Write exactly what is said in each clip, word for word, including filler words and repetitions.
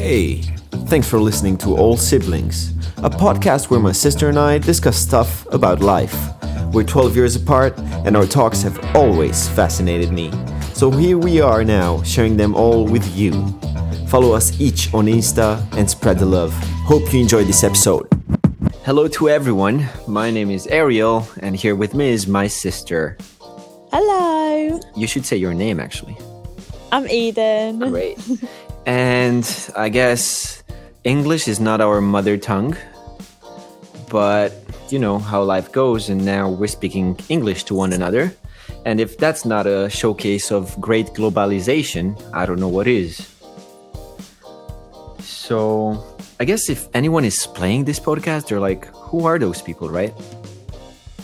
Hey, thanks for listening to All Siblings, a podcast where my sister and I discuss stuff about life. We're twelve years apart, and our talks have always fascinated me. So here we are now, sharing them all with you. Follow us each on Insta and spread the love. Hope you enjoyed this episode. Hello to everyone. My name is Ariel, and here with me is my sister. Hello. You should say your name, actually. I'm Eden. Great. And I guess English is not our mother tongue, but you know how life goes, and now we're speaking English to one another. And if that's not a showcase of great globalization, I don't know what is. So I guess if anyone is playing this podcast, they're like, who are those people, right?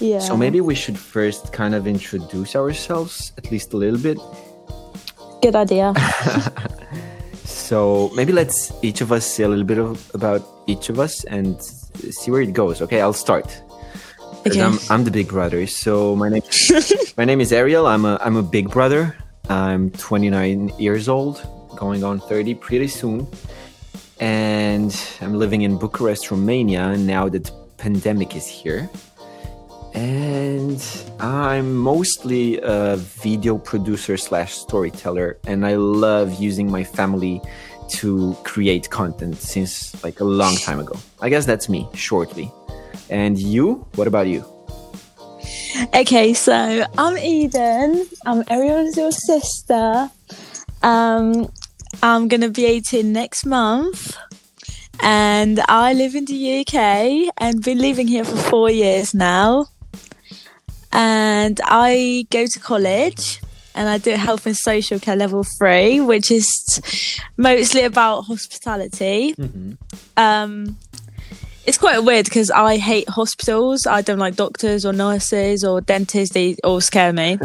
Yeah. So maybe we should first kind of introduce ourselves, at least a little bit. Good idea. So maybe let's each of us say a little bit of, about each of us and see where it goes. Okay, I'll start. Okay. I'm, I'm the big brother. So my name, my name is Ariel. I'm a I'm a big brother. I'm twenty-nine years old, going on thirty pretty soon, and I'm living in Bucharest, Romania. Now that the pandemic is here. And I'm mostly a video producer slash storyteller, and I love using my family to create content since like a long time ago. I guess that's me, shortly. And you? What about you? Okay, so I'm Eden. I'm Ariel's little sister. Um, I'm going to be eighteen next month. And I live in the U K and been living here for four years now. And I go to college and I do health and social care level three, which is mostly about hospitality. Mm-hmm. Um, it's quite weird because I hate hospitals. I don't like doctors or nurses or dentists. They all scare me.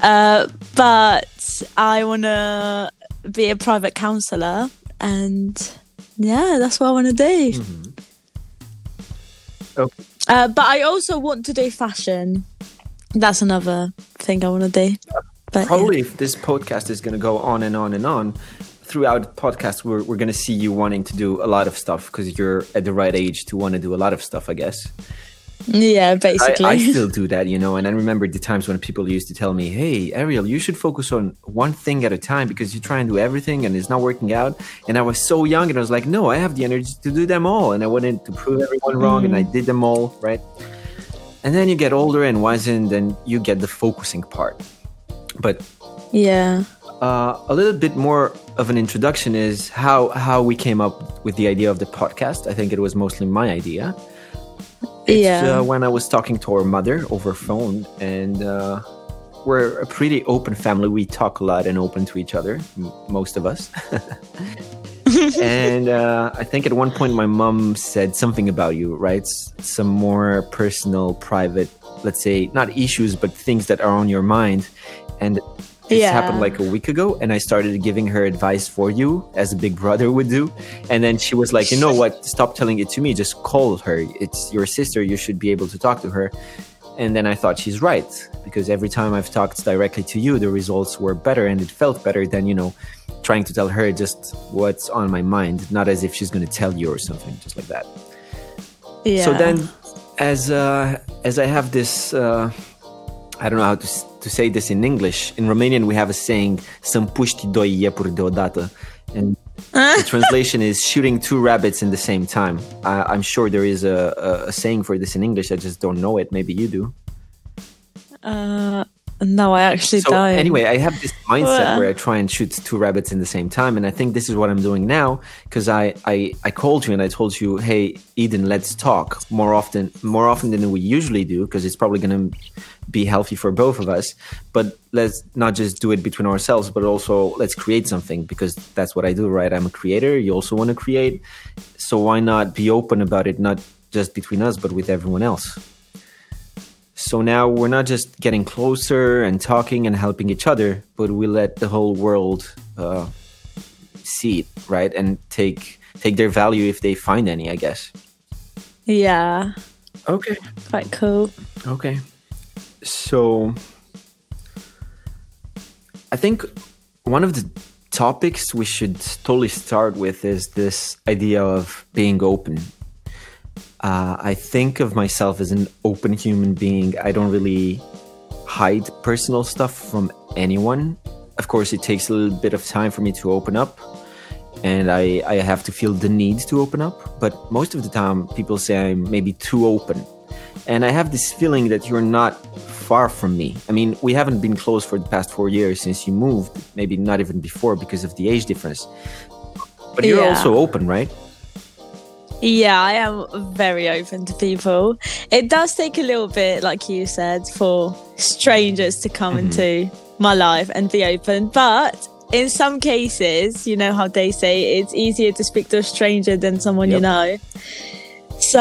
uh, but I want to be a private counsellor, and yeah, that's what I want to do. Mm-hmm. Okay. Uh, but I also want to do fashion. That's another thing I want to do. But probably yeah. If this podcast is going to go on and on and on, throughout the podcast, we're, we're going to see you wanting to do a lot of stuff because you're at the right age to want to do a lot of stuff, I guess. Yeah, basically. I, I still do that, you know, and I remember the times when people used to tell me, hey, Ariel, you should focus on one thing at a time because you try and do everything and it's not working out. And I was so young and I was like, no, I have the energy to do them all. And I wanted to prove everyone wrong, mm-hmm. and I did them all, right? And then you get older and wizened and you get the focusing part. But yeah, uh, a little bit more of an introduction is how, how we came up with the idea of the podcast. I think it was mostly my idea. It's, yeah. Uh, when I was talking to our mother over phone, and uh, we're a pretty open family. We talk a lot and open to each other, m- most of us. And uh, I think at one point my mom said something about you, right? S- some more personal, private, let's say, not issues, but things that are on your mind. And this yeah. happened like a week ago, and I started giving her advice for you, as a big brother would do. And then she was like, you know what? Stop telling it to me. Just call her. It's your sister. You should be able to talk to her. And then I thought, she's right. Because every time I've talked directly to you, the results were better, and it felt better than, you know, trying to tell her just what's on my mind. Not as if she's going to tell you or something, just like that. Yeah. So then, as, uh, as I have this... Uh, I don't know how to to say this in English. In Romanian, we have a saying, sunt pushti doi iepuri deodata. And the translation is shooting two rabbits in the same time. I, I'm sure there is a, a, a saying for this in English. I just don't know it. Maybe you do. Uh, no, I actually so, don't. Anyway, I have this mindset well, where I try and shoot two rabbits in the same time. And I think this is what I'm doing now, because I, I, I called you and I told you, hey, Eden, let's talk more often, more often than we usually do, because it's probably going to be healthy for both of us, but let's not just do it between ourselves, but also let's create something, because that's what I do, right? I'm a creator. You also want to create. So why not be open about it, not just between us, but with everyone else? So now we're not just getting closer and talking and helping each other, but we let the whole world uh, see it, right? And take take their value if they find any, I guess. Yeah. Okay. Quite cool. Okay. So I think one of the topics we should totally start with is this idea of being open. Uh, I think of myself as an open human being. I don't really hide personal stuff from anyone. Of course, it takes a little bit of time for me to open up, and I, I have to feel the need to open up. But most of the time, people say I'm maybe too open. And I have this feeling that you're not far from me. I mean, we haven't been close for the past four years since you moved, maybe not even before because of the age difference. But you're yeah. also open, right? Yeah, I am very open to people. It does take a little bit, like you said, for strangers to come mm-hmm. into my life and be open. But in some cases, you know how they say it's easier to speak to a stranger than someone yep. you know. So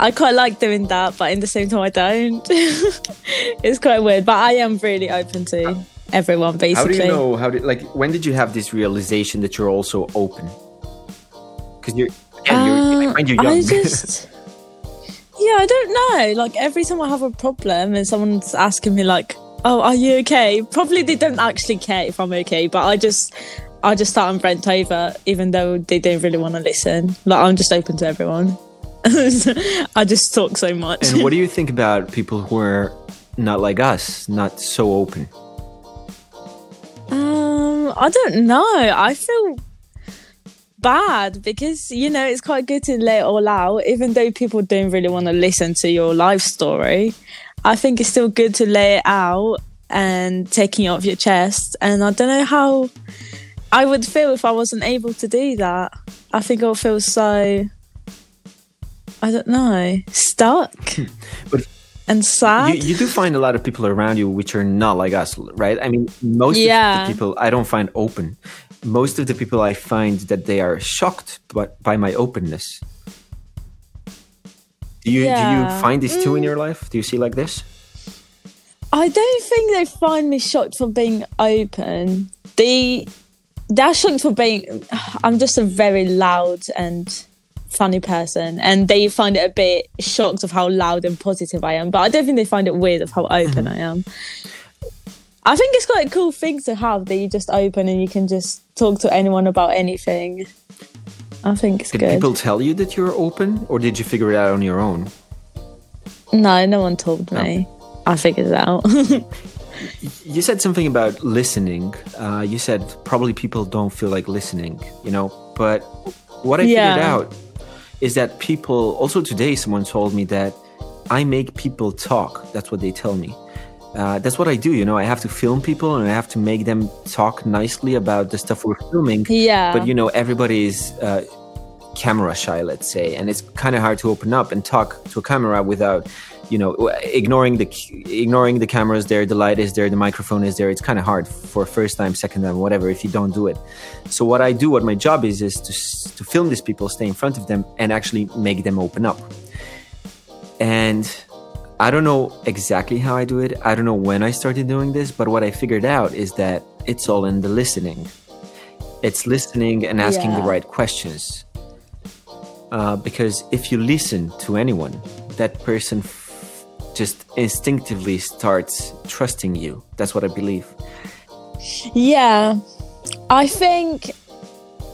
I quite like doing that, but in the same time, I don't. It's quite weird, but I am really open to how, everyone, basically. How do you know? How did, like, when did you have this realization that you're also open? Because you're... Yeah, you're, uh, I find you young. I just, yeah, I don't know. Like, every time I have a problem and someone's asking me, like, "Oh, are you okay?" Probably they don't actually care if I'm okay, but I just, I just start and rant over, even though they don't really want to listen. Like, I'm just open to everyone. I just talk so much. And what do you think about people who are not like us, not so open? Um, I don't know. I feel bad because, you know, it's quite good to let it all out, even though people don't really want to listen to your life story. I think it's still good to lay it out and taking it off your chest. And I don't know how I would feel if I wasn't able to do that. I think I'll feel so, I don't know, stuck but and sad. You, you do find a lot of people around you which are not like us, right? I mean, most yeah. of the people I don't find open. Most of the people I find that they are shocked by, by my openness. Do you yeah. do you find this too mm. in your life? Do you see like this? I don't think they find me shocked for being open. They, they're shocked for being... I'm just a very loud and funny person, and they find it a bit shocked of how loud and positive I am. But I don't think they find it weird of how open mm-hmm. I am. I think it's quite a cool thing to have, that you just open and you can just talk to anyone about anything. I think it's good. Did people tell you that you're open, or did you figure it out on your own? No, no one told me. No. I figured it out. You said something about listening. Uh, you said probably people don't feel like listening, you know. But what I yeah. figured out is that people, also today someone told me that I make people talk. That's what they tell me. Uh, that's what I do, you know. I have to film people and I have to make them talk nicely about the stuff we're filming. Yeah. But, you know, everybody is uh, camera shy, let's say. And it's kind of hard to open up and talk to a camera without, you know, ignoring the ignoring the cameras there. The light is there. The microphone is there. It's kind of hard for first time, second time, whatever, if you don't do it. So what I do, what my job is, is to, to film these people, stay in front of them and actually make them open up. And I don't know exactly how I do it. I don't know when I started doing this, but what I figured out is that it's all in the listening. It's listening and asking yeah. the right questions. Uh, because if you listen to anyone, that person f- just instinctively starts trusting you. That's what I believe. Yeah, I think...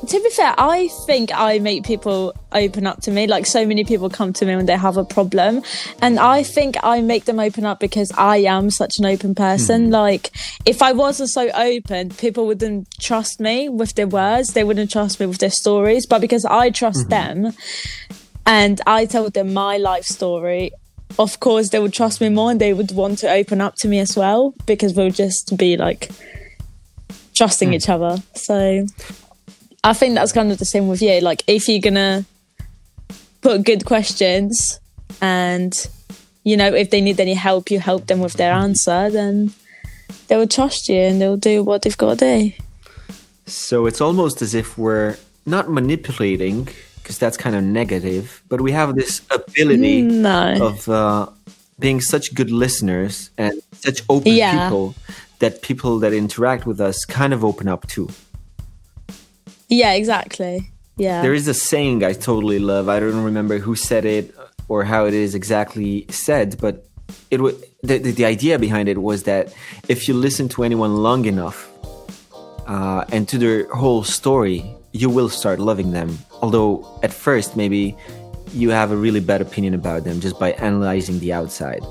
To be fair, I think I make people open up to me. Like, so many people come to me when they have a problem. And I think I make them open up because I am such an open person. Mm. Like, if I wasn't so open, people wouldn't trust me with their words. They wouldn't trust me with their stories. But because I trust mm-hmm. them and I tell them my life story, of course, they would trust me more and they would want to open up to me as well, because we'll just be, like, trusting mm. each other. So... I think that's kind of the same with you. Like, if you're going to put good questions and, you know, if they need any help, you help them with their answer, then they will trust you and they'll do what they've got to do. So it's almost as if we're not manipulating, because that's kind of negative, but we have this ability no. of uh, being such good listeners and such open yeah. people that people that interact with us kind of open up to. Yeah, exactly. Yeah. There is a saying I totally love. I don't remember who said it or how it is exactly said, but it w- the, the the idea behind it was that if you listen to anyone long enough, uh, and to their whole story, you will start loving them. Although at first, maybe you have a really bad opinion about them just by analyzing the outside.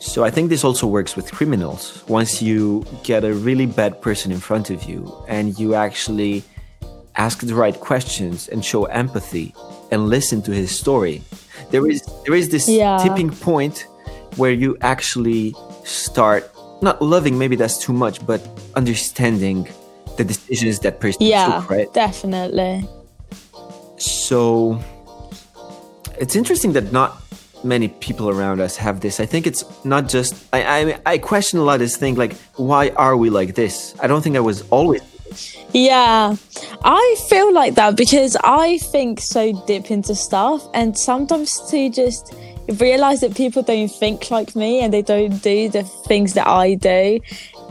So I think this also works with criminals. Once you get a really bad person in front of you and you actually ask the right questions and show empathy and listen to his story, there is there is this yeah. tipping point where you actually start not loving, maybe that's too much, but understanding the decisions that person yeah, took, right? Definitely. So it's interesting that not many people around us have this. I think it's not just I, I I question a lot this thing, like, why are we like this? I don't think I was always this. Yeah, I feel like that because I think so deep into stuff, and sometimes to just realize that people don't think like me and they don't do the things that I do,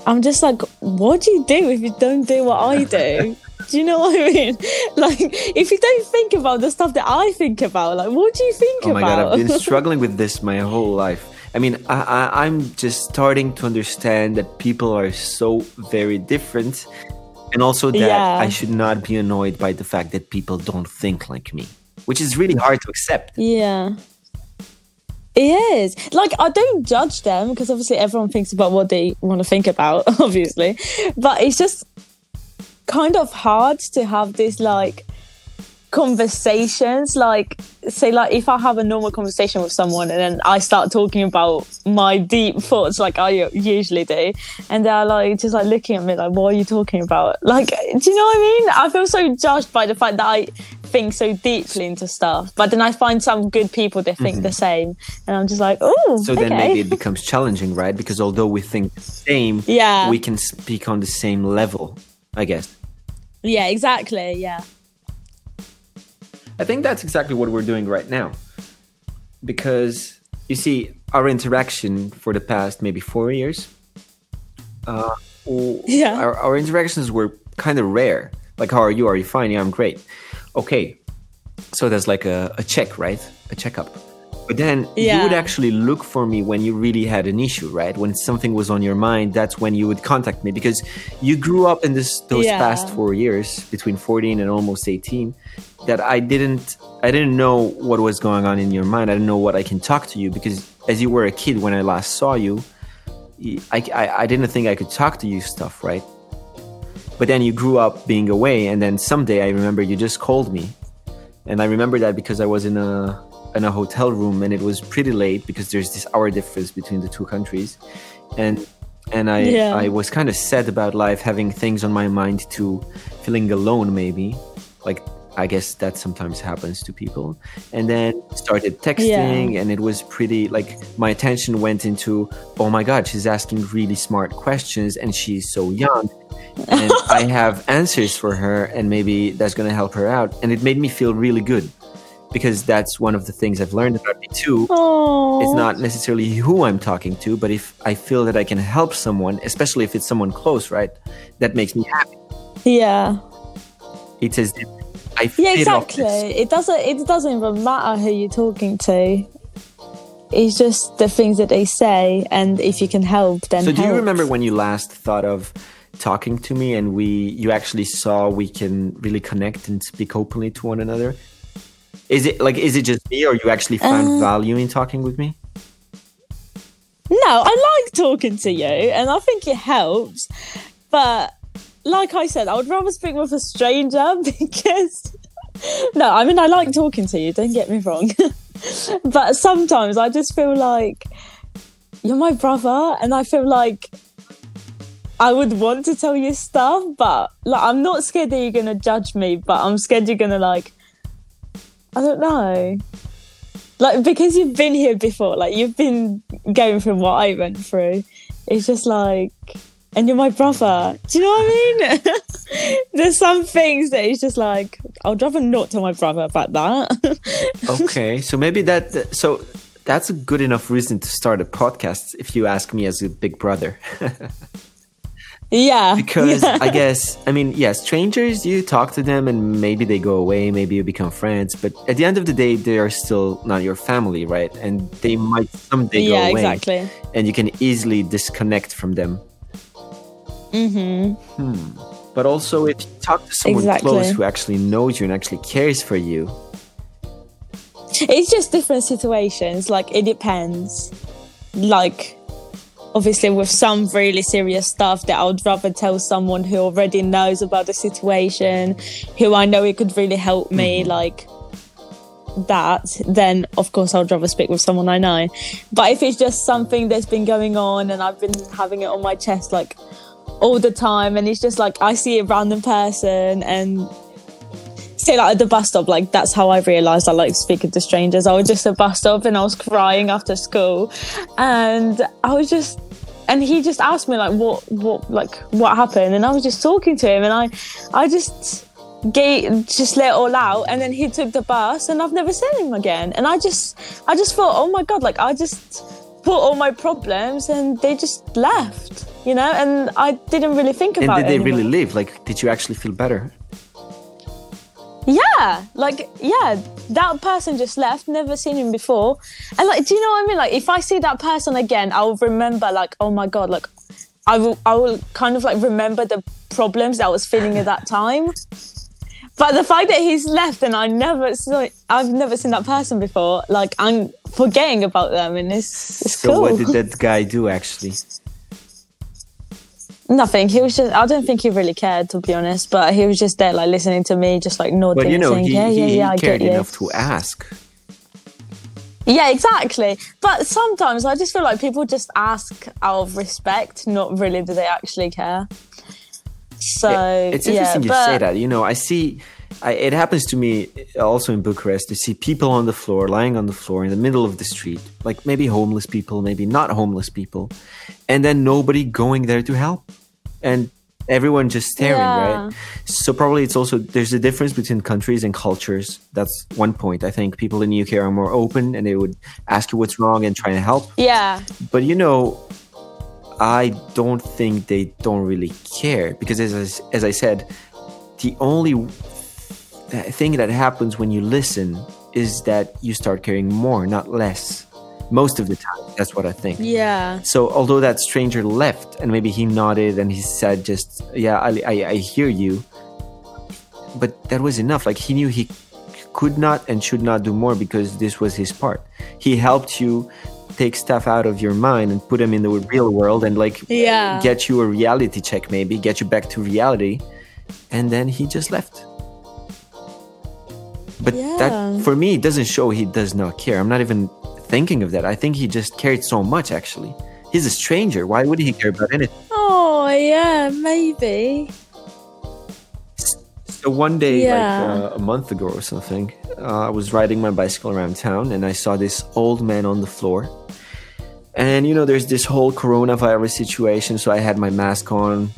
I'm just like, what do you do if you don't do what I do? Do you know what I mean? Like, if you don't think about the stuff that I think about, like, what do you think about? Oh my about? God, I've been struggling with this my whole life. I mean, I, I, I'm just starting to understand that people are so very different. And also that yeah. I should not be annoyed by the fact that people don't think like me, which is really hard to accept. Yeah. It is. Like, I don't judge them because obviously everyone thinks about what they want to think about, obviously. But it's just kind of hard to have this like conversations, like say like if I have a normal conversation with someone and then I start talking about my deep thoughts like I usually do, and they're like just like looking at me like, what are you talking about? Like, do you know what I mean? I feel so judged by the fact that I think so deeply into stuff, but then I find some good people that think mm-hmm. the same, and I'm just like, oh, so okay. Then maybe it becomes challenging, right? Because although we think the same, yeah, we can speak on the same level, I guess. Yeah, exactly. Yeah. I think that's exactly what we're doing right now. Because, you see, our interaction for the past maybe four years, uh, yeah. our, our interactions were kind of rare. Like, how are you? Are you fine? Yeah, I'm great. Okay. So there's like a, a check, right? A checkup. But then yeah. you would actually look for me when you really had an issue, right? When something was on your mind, that's when you would contact me, because you grew up in this those yeah. past four years between fourteen and almost eighteen, that I didn't I didn't know what was going on in your mind. I didn't know what I can talk to you, because as you were a kid when I last saw you, I, I, I didn't think I could talk to you stuff, right? But then you grew up being away, and then someday I remember you just called me, and I remember that because I was in a in a hotel room and it was pretty late because there's this hour difference between the two countries, and and I yeah. I was kind of sad about life, having things on my mind too, feeling alone maybe, like I guess that sometimes happens to people. And then started texting yeah. and it was pretty like my attention went into, oh my God, she's asking really smart questions and she's so young and I have answers for her and maybe that's going to help her out. And it made me feel really good, because that's one of the things I've learned about me too. Aww. It's not necessarily who I'm talking to, but if I feel that I can help someone, especially if it's someone close, right? That makes me happy. Yeah. It's as if I feel. Yeah, exactly. It doesn't it doesn't even matter who you're talking to. It's just the things that they say, and if you can help, then. So help. Do you remember when you last thought of talking to me and we you actually saw we can really connect and speak openly to one another? Is it like, is it just me, or you actually find uh, value in talking with me? No, I like talking to you and I think it helps. But like I said, I would rather speak with a stranger because... No, I mean, I like talking to you, don't get me wrong. But sometimes I just feel like you're my brother and I feel like I would want to tell you stuff, but like I'm not scared that you're going to judge me, but I'm scared you're going to like... I don't know. Like, because you've been here before, like, you've been going through what I went through. It's just like, and you're my brother. Do you know what I mean? There's some things that it's just like, I'd rather not tell my brother about that. Okay, so maybe that, so that's a good enough reason to start a podcast, if you ask me, as a big brother. Yeah. Because yeah. I guess, I mean, yeah, strangers, you talk to them and maybe they go away, maybe you become friends. But at the end of the day, they are still not your family, right? And they might someday yeah, go away. Yeah, exactly. And you can easily disconnect from them. Mm-hmm. Hmm. But also, if you talk to someone exactly. close who actually knows you and actually cares for you. It's just different situations. Like, it depends. Like, obviously, with some really serious stuff that I would rather tell someone who already knows about the situation, who I know it could really help me, mm-hmm. like, that, then of course I would rather speak with someone I know. But if it's just something that's been going on and I've been having it on my chest like all the time, and it's just like I see a random person, and say like at the bus stop, like that's how I realised I like speaking to strangers. I was just at a bus stop and I was crying after school, and I was just and he just asked me like what what like what happened, and I was just talking to him, and I I just Gate just let it all out, and then he took the bus, and I've never seen him again. And I just, I just thought, oh my god, like I just put all my problems, and they just left, you know. And I didn't really think about it. And did they really leave? Like, did you actually feel better? Yeah, like yeah, that person just left. Never seen him before, and like, do you know what I mean? Like, if I see that person again, I will remember, like, oh my god, like I will, I will kind of like remember the problems that I was feeling at that time. But the fact that he's left and I never saw, I've never seen that person before, like I'm forgetting about them, and it's, it's so cool. So what did that guy do actually? Nothing. He was just, I don't think he really cared, to be honest, but he was just there like listening to me, just like nodding. But you know, saying, he, yeah, he, yeah, yeah, he cared enough to ask. Yeah, exactly. But sometimes I just feel like people just ask out of respect, not really do they actually care. So it's interesting yeah, but... you say that. You know, I see, I, it happens to me also in Bucharest to see people on the floor, lying on the floor in the middle of the street, like maybe homeless people, maybe not homeless people, and then nobody going there to help, and everyone just staring, yeah. right? So probably it's also there's a difference between countries and cultures. That's one point. I think people in the U K are more open, and they would ask you what's wrong and try to help. Yeah, but you know. I don't think they don't really care because, as I, as I said, the only th- thing that happens when you listen is that you start caring more, not less. Most of the time, that's what I think. Yeah. So although that stranger left and maybe he nodded and he said just, yeah, I, I, I hear you. But that was enough. Like he knew he could not and should not do more because this was his part. He helped you. Take stuff out of your mind and put them in the real world and like yeah. get you a reality check, maybe get you back to reality, and then he just left. But yeah. that for me, it doesn't show he does not care. I'm not even thinking of that. I think he just cared so much. Actually, he's a stranger. Why would he care about anything? Oh yeah, maybe. So one day, yeah. like uh, a month ago or something, uh, I was riding my bicycle around town and I saw this old man on the floor. And, you know, there's this whole coronavirus situation. So I had my mask on.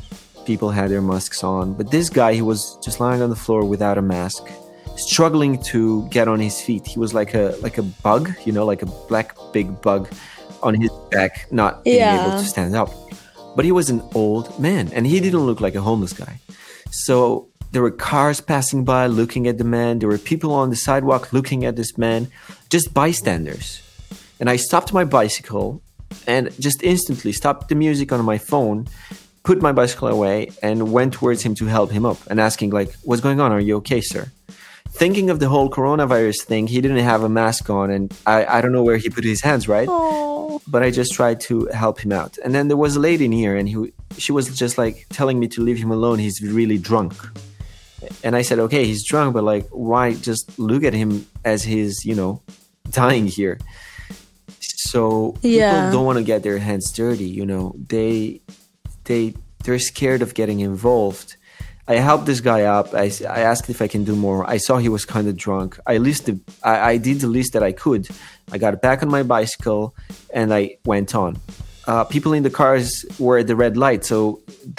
People had their masks on. But this guy, he was just lying on the floor without a mask, struggling to get on his feet. He was like a like a bug, you know, like a black big bug on his back, not being yeah. able to stand up. But he was an old man and he didn't look like a homeless guy. So... there were cars passing by looking at the man. There were people on the sidewalk looking at this man, just bystanders. And I stopped my bicycle and just instantly stopped the music on my phone, put my bicycle away and went towards him to help him up and asking like, what's going on? Are you okay, sir? Thinking of the whole coronavirus thing, he didn't have a mask on and I, I don't know where he put his hands, right? Aww. But I just tried to help him out. And then there was a lady in here and he, she was just like telling me to leave him alone. He's really drunk. And I said, okay, he's drunk, but like, why just look at him as he's, you know, dying here? So yeah. people don't want to get their hands dirty, you know, they, they, they're scared of getting involved. I helped this guy up. I, I asked if I can do more. I saw he was kind of drunk. I listed, I, I did the least that I could. I got back on my bicycle and I went on. Uh, people in the cars were at the red light, so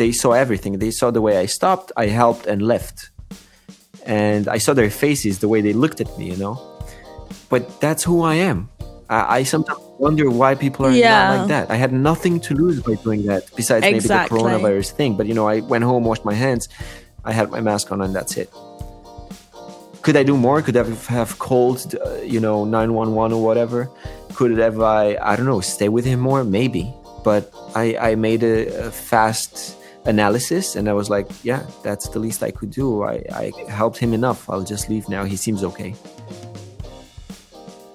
they saw everything. They saw the way I stopped, I helped, and left. And I saw their faces, the way they looked at me, you know? But that's who I am. I, I sometimes wonder why people are yeah. not like that. I had nothing to lose by doing that, besides exactly. maybe the coronavirus thing. But, you know, I went home, washed my hands, I had my mask on, and that's it. Could I do more? Could I have called, uh, you know, nine one one or whatever? Could have I, I don't know, stay with him more? Maybe. But I, I made a, a fast, analysis, and I was like, yeah, that's the least I could do. I, I helped him enough. I'll just leave now. He seems okay.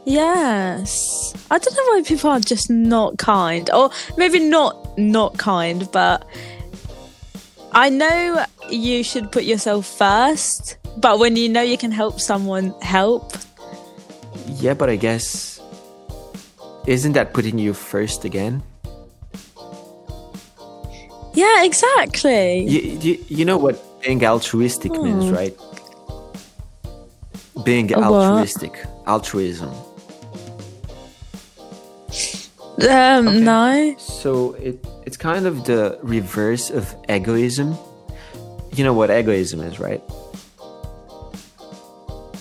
Yes. I don't know why people are just not kind, or maybe not not kind, but I know you should put yourself first, but when you know you can help someone, help. Yeah, but I guess, isn't that putting you first again? Yeah, exactly. You, you, you know what being altruistic hmm. means, right? Being what? altruistic. Altruism. Um, okay. No. So it it's kind of the reverse of egoism. You know what egoism is, right?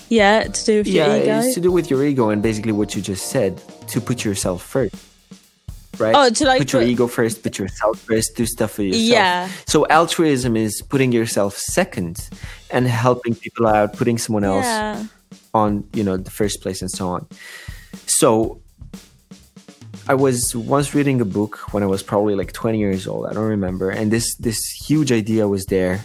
Yeah, to do with yeah, your ego. Yeah, it's to do with your ego and basically what you just said, to put yourself first. Right? Oh, to like put your put... ego first, put yourself first, do stuff for yourself. Yeah. So altruism is putting yourself second and helping people out, putting someone else yeah. on, you know, the first place and so on. So I was once reading a book when I was probably like twenty years old. I don't remember. And this this huge idea was there.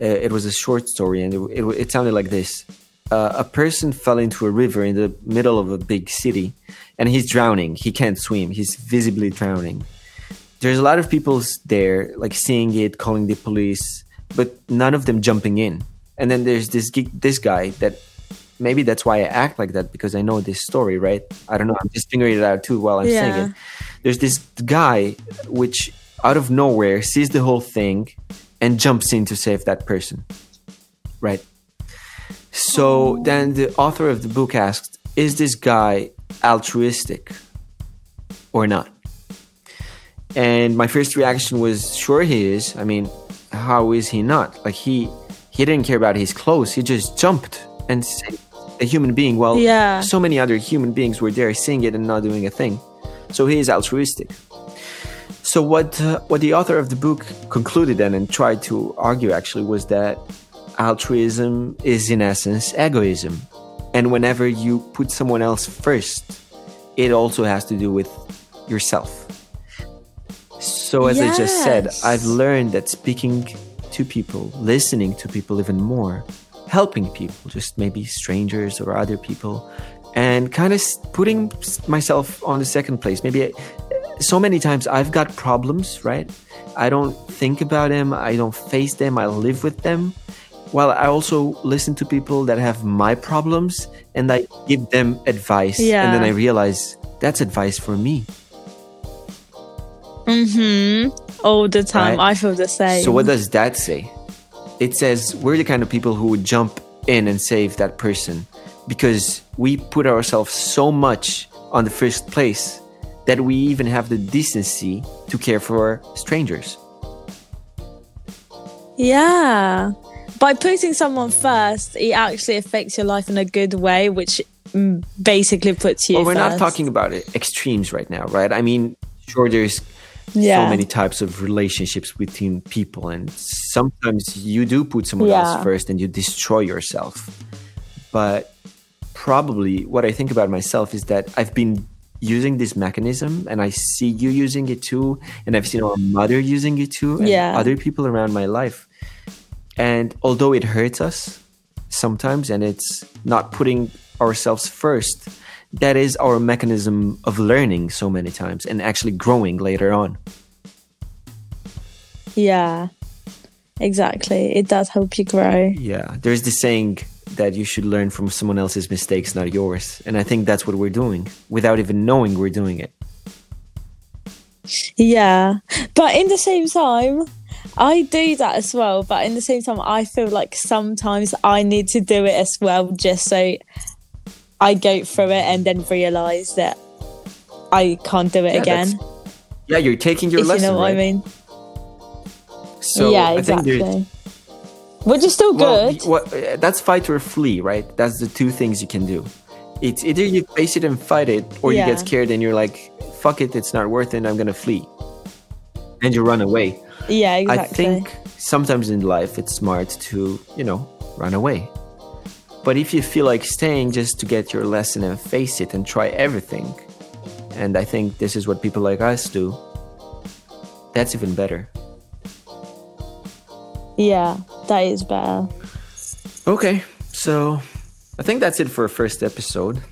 Uh, it was a short story, and it, it, it sounded like this. Uh, a person fell into a river in the middle of a big city, and he's drowning. He can't swim. He's visibly drowning. There's a lot of people there, like seeing it, calling the police, but none of them jumping in. And then there's this this guy that, maybe that's why I act like that, because I know this story, right? I don't know. I'm just figuring it out too while I'm yeah. saying it. There's this guy which out of nowhere sees the whole thing and jumps in to save that person, right? So oh. then the author of the book asked, is this guy altruistic or not? And my first reaction was, sure he is. I mean, how is he not? Like he, he didn't care about his clothes. He just jumped and saved a human being. Well, yeah. so many other human beings were there seeing it and not doing a thing. So he is altruistic. So what, uh, what the author of the book concluded then and tried to argue actually was that altruism is in essence egoism, and whenever you put someone else first, it also has to do with yourself. So as yes. I just said, I've learned that speaking to people, listening to people even more, helping people, just maybe strangers or other people, and kind of putting myself on the second place. Maybe I, so many times I've got problems, right? I don't think about them. I don't face them. I live with them. Well, I also listen to people that have my problems, and I give them advice. Yeah. And then I realize that's advice for me. Mm-hmm. All the time. Right? I feel the same. So what does that say? It says we're the kind of people who would jump in and save that person because we put ourselves so much on the first place that we even have the decency to care for strangers. Yeah. By putting someone first, it actually affects your life in a good way, which basically puts you well, we're first. Not talking about extremes right now, right? I mean, sure, there's yeah. so many types of relationships between people, and sometimes you do put someone yeah. else first and you destroy yourself. But probably what I think about myself is that I've been using this mechanism, and I see you using it too, and I've seen our mother using it too, and yeah. other people around my life. And although it hurts us sometimes, and it's not putting ourselves first, that is our mechanism of learning so many times and actually growing later on. Yeah, exactly. It does help you grow. Yeah. There's this saying that you should learn from someone else's mistakes, not yours. And I think that's what we're doing without even knowing we're doing it. Yeah. But in the same time, I do that as well, but in the same time, I feel like sometimes I need to do it as well, just so I go through it and then realise that I can't do it yeah, again. Yeah, you're taking your if lesson, you know what right? I mean? So yeah, exactly. I think which is still well, good. What, that's fight or flee, right? That's the two things you can do. It's either you face it and fight it, or yeah. you get scared and you're like, fuck it, it's not worth it, I'm going to flee. And you run away. Yeah, exactly. I think sometimes in life it's smart to, you know, run away. But if you feel like staying just to get your lesson and face it and try everything, and I think this is what people like us do, that's even better. Yeah, that is better. Okay, so I think that's it for our first episode.